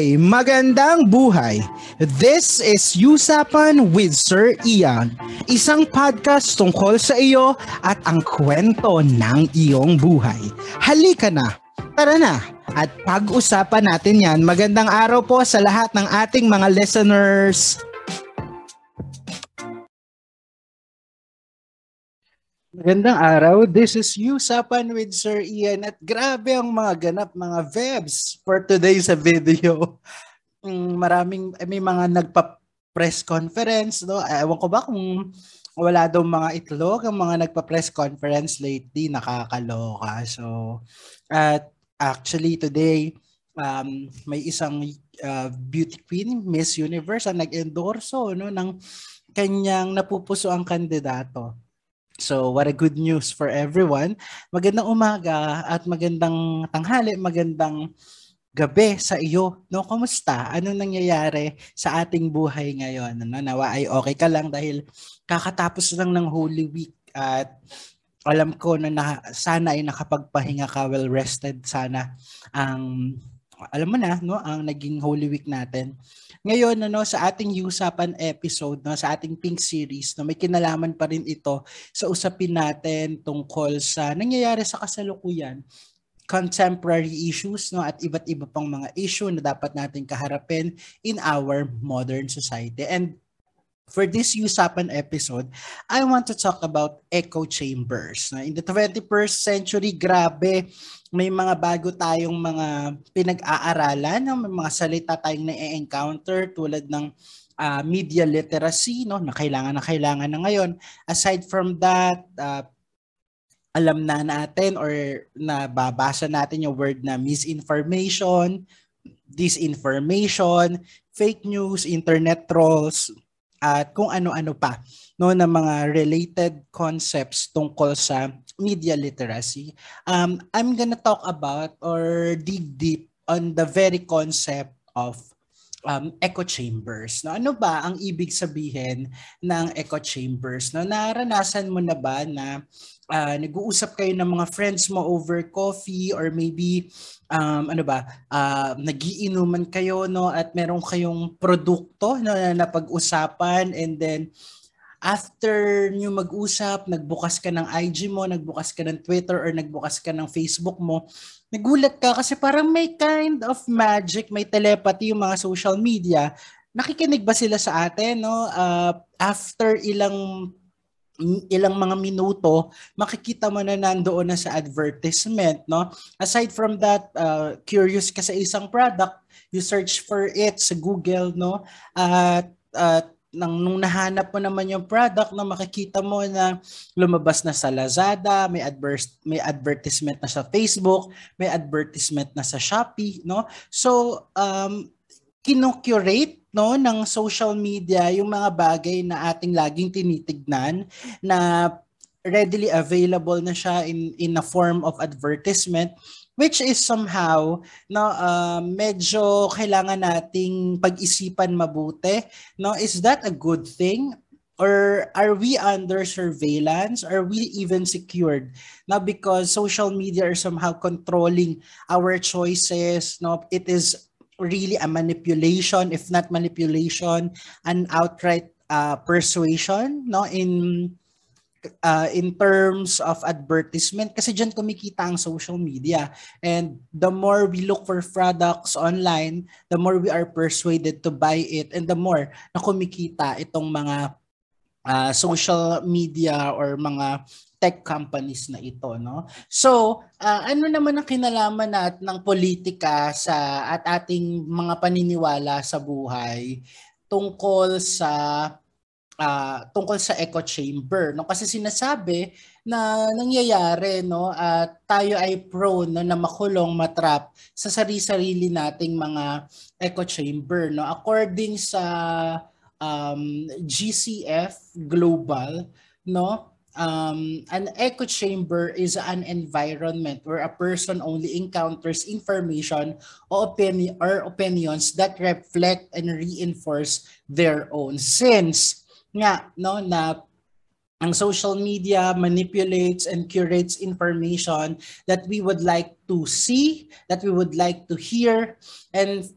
Hi! Magandang buhay! This is YouSapan with Sir Ian, isang podcast tungkol sa iyo at ang kwento ng iyong buhay. Halika na, tara na, at pag-usapan natin yan. Magandang araw po sa lahat ng ating mga listeners. Magandang araw, this is YouSapan with Sir Ian at grabe ang mga ganap mga vebs for today's video. Maraming may mga nagpa-press conference, no? Ewan ko ba kung wala daw mga itlog ang mga nagpa-press conference lately, nakakaloka. So, at actually today may isang beauty queen, Miss Universe, ang nag-endorso, no, ng kanyang napupuso ang kandidato. So, what a good news for everyone. Magandang umaga at magandang tanghali, magandang gabi sa iyo. No, kumusta? Ano nangyayari sa ating buhay ngayon? No, nawa ay okay ka lang dahil kakatapos lang ng Holy Week at alam ko na, sana ay nakapagpahinga ka, well rested sana ang alam mo na, no, ang naging Holy Week natin. Ngayon, ano, sa ating YouSapan episode, no, sa ating Pink Series, no, may kinalaman pa rin ito sa usapin natin tungkol sa nangyayari sa kasalukuyan, contemporary issues, no, at iba't iba pang mga issue na dapat natin kaharapin in our modern society. And for this YouSapan episode, I want to talk about echo chambers. In the 21st century, grabe, may mga bago tayong mga pinag-aaralan, may mga salita tayong na-encounter tulad ng media literacy, no, na kailangan na ngayon. Aside from that, alam na natin or nababasa natin yung word na misinformation, disinformation, fake news, internet trolls, at kung ano-ano pa, no, na mga related concepts tungkol sa media literacy. I'm gonna talk about or dig deep on the very concept of echo chambers. No, ano ba ang ibig sabihin ng echo chambers? No, naranasan mo na ba na nag-uusap kayo ng mga friends mo over coffee or maybe nagiinuman kayo, no, at meron kayong produkto, no, na napag-usapan, and then after nyo mag-usap, nagbukas ka ng IG mo, nagbukas ka ng Twitter or nagbukas ka ng Facebook mo, nagulat ka kasi parang may kind of magic, may telepathy yung mga social media. Nakikinig ba sila sa atin, no? After ilang mga minuto, makikita mo na nandoon na sa advertisement, no? Aside from that, curious ka sa isang product, you search for it sa Google, no? At nung nahanap mo naman yung product, na makikita mo na lumabas na sa Lazada, may advertisement na sa Facebook, may advertisement na sa Shopee, no? So, kinocurate, no, ng social media yung mga bagay na ating laging tinitignan na readily available na siya in a form of advertisement, which is somehow, no, medyo kailangan nating pag-isipan mabuti, no? Is that a good thing, or are we under surveillance? Are we even secured? Now, because social media are somehow controlling our choices, no? It is really a manipulation, if not manipulation, an outright persuasion, no, in terms of advertisement, kasi dyan kumikita ang social media. And the more we look for products online, the more we are persuaded to buy it, and the more na kumikita itong mga social media or mga tech companies na ito, no? So, ano naman ang kinalaman natin ng politika sa at ating mga paniniwala sa buhay tungkol sa echo chamber, no? Kasi sinasabi na nangyayari, no, at tayo ay prone, no, na makulong, matrap sa sarili-sarili nating mga echo chamber, no? According sa GCF Global, no, an echo chamber is an environment where a person only encounters information or opinions that reflect and reinforce their own. Since nga, no, na ang social media manipulates and curates information that we would like to see, that we would like to hear, and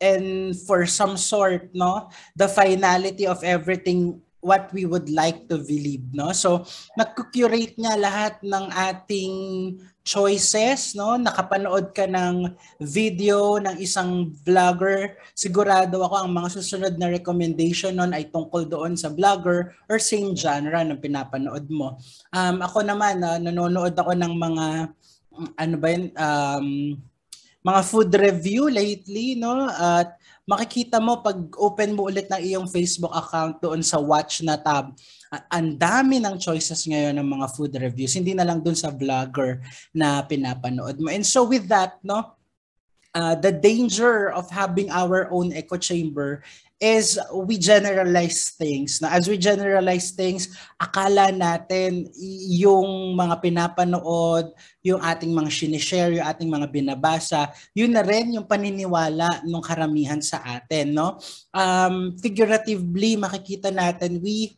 and for some sort, no, the finality of everything what we would like to believe, no? So, nag-curate niya lahat ng ating choices, no? Nakapanood ka ng video ng isang vlogger, sigurado ako ang mga susunod na recommendation nun ay tungkol doon sa vlogger or same genre ng pinapanood mo. Ako naman, nanonood ako ng mga, ano ba yun, mga food review lately, no? At makikita mo pag open mo ulit ng iyong Facebook account doon sa watch na tab, ang dami ng choices ngayon ng mga food reviews, hindi na lang doon sa vlogger na pinapanood mo. And so with that, no, the danger of having our own echo chamber is we generalize things. As we generalize things, akala natin yung mga pinapanood, yung ating mga sinishare, yung ating mga binabasa, yun na rin yung paniniwala ng karamihan sa atin, no? Figuratively, makikita natin we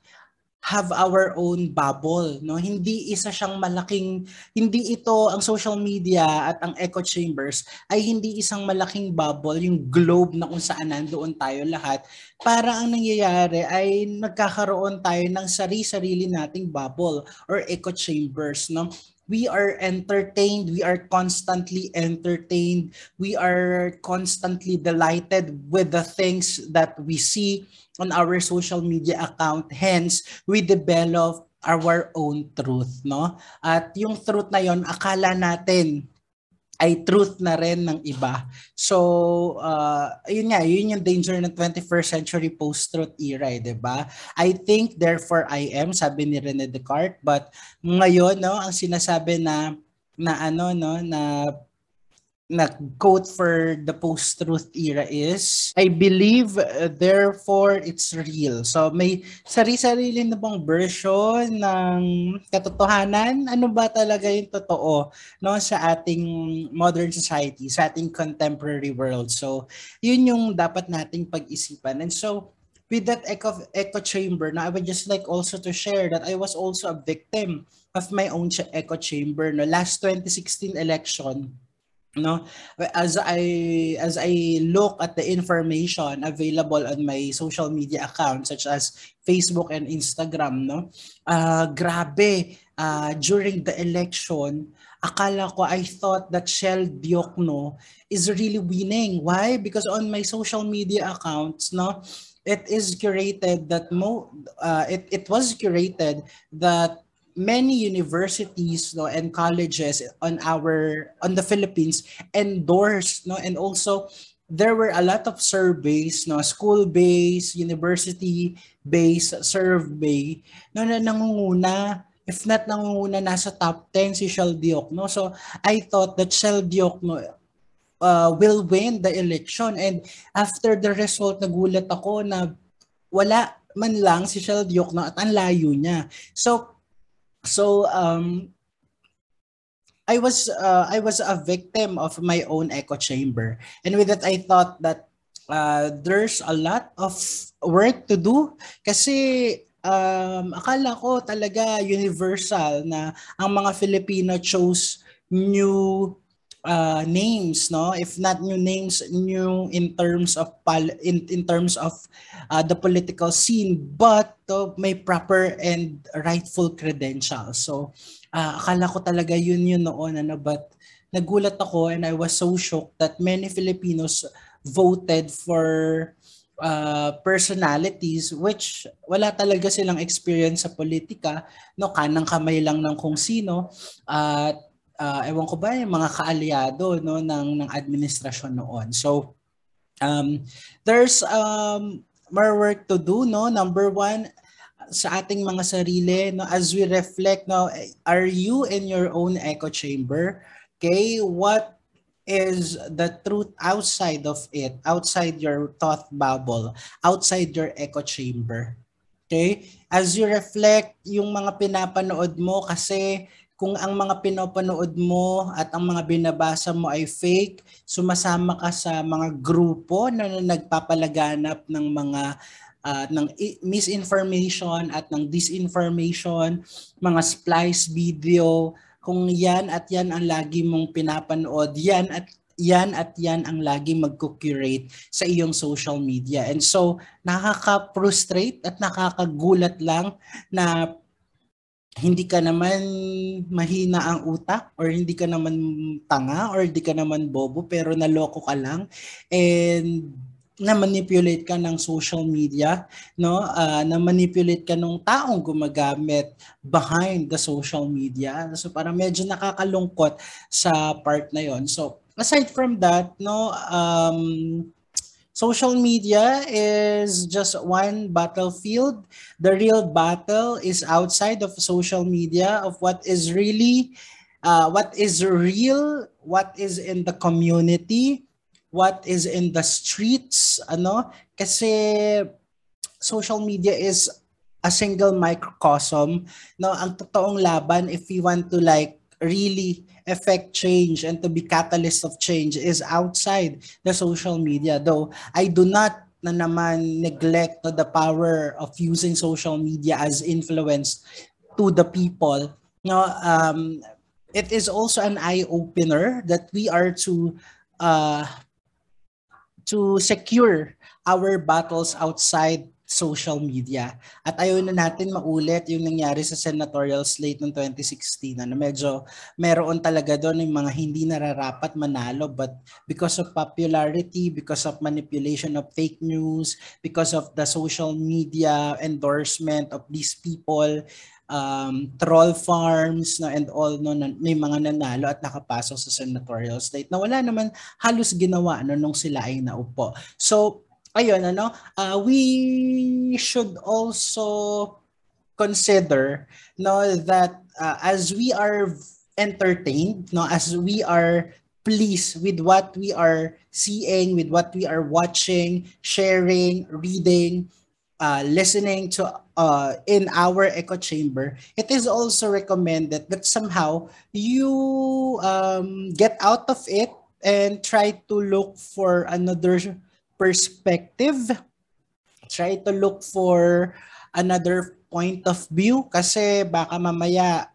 have our own bubble, no? Hindi isa siyang malaking, hindi ito, ang social media at ang echo chambers ay hindi isang malaking bubble, yung globe na kung saan nandoon tayo lahat. Para ang nangyayari ay nagkakaroon tayo ng sarili-sarili nating bubble or echo chambers, no? We are entertained, we are constantly entertained, we are constantly delighted with the things that we see on our social media account. Hence, we develop our own truth, no? At yung truth na yon, akala natin ay truth na rin ng iba. So, yun nga, yun yung danger ng 21st century post-truth era, eh, diba? I think, therefore, I am, sabi ni René Descartes. But ngayon, no, ang sinasabi na quote for the post-truth era is, I believe, therefore, it's real. So, may sarili-sarili na bang version ng katotohanan? Ano ba talaga yung totoo, no, sa ating modern society, sa ating contemporary world? So, yun yung dapat nating pag-isipan. And so, with that echo chamber, no, I would just like also to share that I was also a victim of my own echo chamber. No, last 2016 election, no, as I look at the information available on my social media accounts such as Facebook and Instagram, no, grabe, during the election, I thought that Chel Diokno is really winning. Why? Because on my social media accounts, no, it was curated that many universities, no, and colleges on the Philippines endorsed, no, and also there were a lot of surveys, no, school-based, university-based survey, no, na nangunguna, if not nangunguna, nasa top 10 si Chel Diokno. So I thought that Chel Diokno will win the election, and after the result nagulat ako na wala man lang si Chel Diokno at ang layo niya. So I was a victim of my own echo chamber, and with that I thought that there's a lot of work to do kasi akala ko talaga universal na ang mga Filipino chose new names, no, if not new names, new in terms of the political scene, but may proper and rightful credentials. So akala ko talaga yun noon, ano, but nagulat ako and I was so shocked that many Filipinos voted for personalities which wala talaga silang experience sa politika, no, kanang kamay lang ng kung sino, at ewan ko ba, yung mga kaalyado, no, ng administrasyon noon. So, there's more work to do, no? Number one, sa ating mga sarili, no, as we reflect, no, are you in your own echo chamber? Okay, what is the truth outside of it, outside your thought bubble, outside your echo chamber? Okay, as you reflect yung mga pinapanood mo, kasi kung ang mga pinapanood mo at ang mga binabasa mo ay fake, sumasama ka sa mga grupo na nagpapalaganap ng mga ng misinformation at ng disinformation, mga splice video. Kung yan at yan ang lagi mong pinapanood, yan at yan at yan ang lagi mag-curate sa iyong social media. And so, nakaka-frustrate at nakakagulat lang na hindi ka naman mahina ang utak or hindi ka naman tanga or hindi ka naman bobo pero naloko ka lang and na-manipulate ka ng social media, no? Na-manipulate ka ng taong gumagamit behind the social media. So parang medyo nakakalungkot sa part na yon. So aside from that, no, social media is just one battlefield. The real battle is outside of social media, of what is really, what is real, what is in the community, what is in the streets, ano? Kasi social media is a single microcosm, no? Ang totoong laban, if we want to like really effect change and to be catalyst of change, is outside the social media. Though I do not na naman neglect the power of using social media as influence to the people. No, it is also an eye opener that we are to secure our battles outside social media. At ayaw na natin maulit yung nangyari sa senatorial slate ng 2016 na medyo meron talaga doon yung mga hindi nararapat manalo, but because of popularity, because of manipulation of fake news, because of the social media endorsement of these people, troll farms na and all, no, na may mga nanalo at nakapasok sa senatorial slate na wala naman halos ginawa, no, nung sila ay naupo. So ayun, ano, we should also consider, no, that as we are entertained, no, as we are pleased with what we are seeing, with what we are watching, sharing, reading, listening to in our echo chamber, it is also recommended that somehow you get out of it and try to look for another perspective, try to look for another point of view, kasi baka mamaya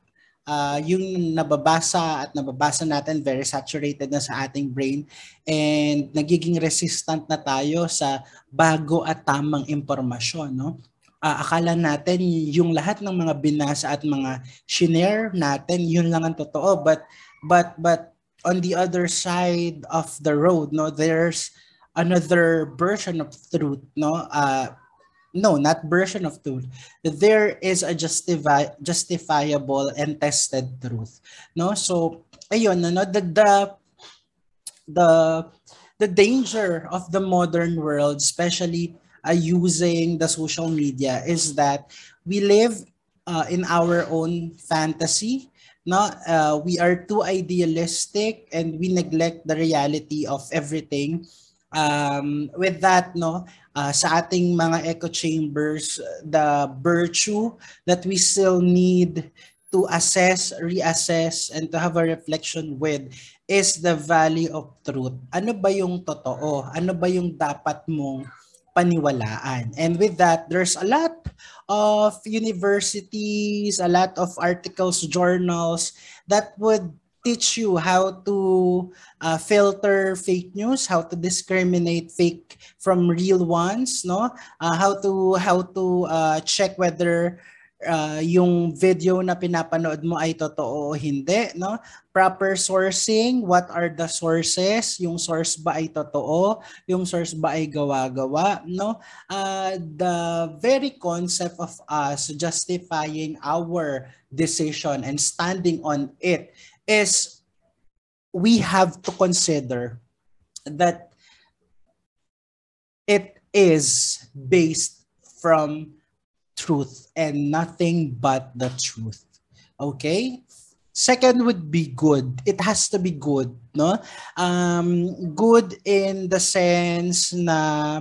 yung nababasa at nababasa natin very saturated na sa ating brain and nagiging resistant na tayo sa bago at tamang impormasyon, no? Akala natin yung lahat ng mga binasa at mga shinare natin yun lang ang totoo, but on the other side of the road, no, there's another version of truth, no? No, not version of truth. There is a justifiable and tested truth, no? So, ayun, no, the danger of the modern world, especially using the social media, is that we live in our own fantasy. No, we are too idealistic and we neglect the reality of everything. With that, no, sa ating mga echo chambers, the virtue that we still need to assess, reassess, and to have a reflection with is the value of truth. Ano ba yung totoo? Ano ba yung dapat mong paniwalaan? And with that, there's a lot of universities, a lot of articles, journals that would teach you how to filter fake news, how to discriminate fake from real ones, no? How to check whether yung video na pinapanood mo ay totoo o hindi, no? Proper sourcing, what are the sources? Yung source ba ay totoo? Yung source ba ay gawa-gawa, no? The very concept of us justifying our decision and standing on it is we have to consider that it is based from truth and nothing but the truth. Okay? Second would be good. It has to be good, no? Good in the sense na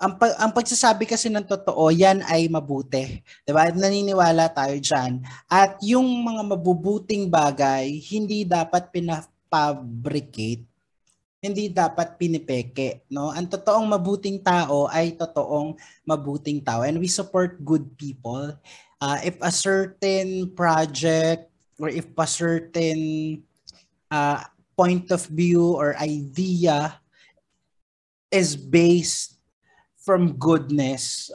ang pagsasabi kasi ng totoo, yan ay mabuti. Diba? Naniniwala tayo dyan. At yung mga mabubuting bagay, hindi dapat pinafabricate. Hindi dapat pinipeke. No? Ang totoong mabuting tao ay totoong mabuting tao. And we support good people. If a certain project or if a certain point of view or idea is based from goodness,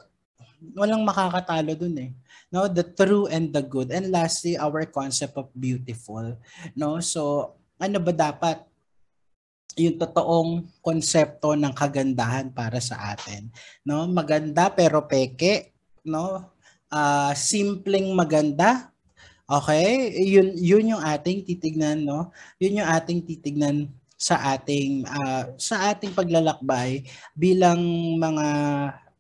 walang makakatalo dun eh. No, the true and the good. And lastly, our concept of beautiful. No, so ano ba dapat yung totoong konsepto ng kagandahan para sa atin? No, maganda pero peke, no? Simpleng maganda. Okay? Yun yung ating titignan, no? Yun yung ating titignan sa ating paglalakbay bilang mga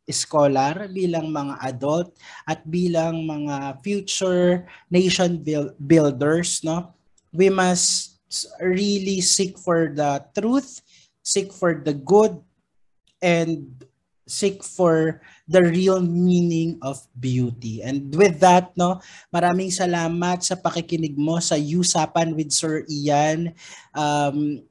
scholar, bilang mga adult, at bilang mga future nation builders, no? We must really seek for the truth, seek for the good, and seek for the real meaning of beauty. And with that, no, maraming salamat sa pakikinig mo sa YouSapan with Sir Ian.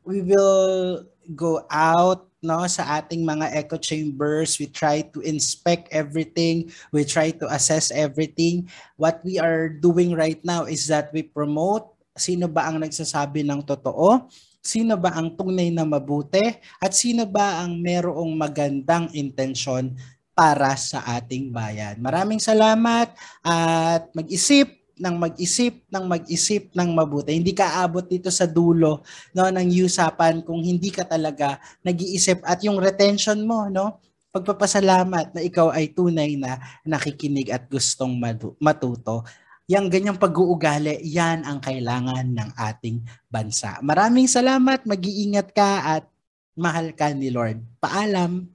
We will go out, no, sa ating mga echo chambers. We try to inspect everything. We try to assess everything. What we are doing right now is that we promote sino ba ang nagsasabi ng totoo, sino ba ang tunay na mabuti, at sino ba ang merong magandang intensyon para sa ating bayan. Maraming salamat at mag-isip ng mabuti. Hindi ka aabot dito sa dulo, no, ng YouSapan kung hindi ka talaga nag-iisip, at yung retention mo, no, pagpapasalamat na ikaw ay tunay na nakikinig at gustong matuto. Yang ganyang pag-uugali, yan ang kailangan ng ating bansa. Maraming salamat, mag-iingat ka at mahal ka ni Lord. Paalam!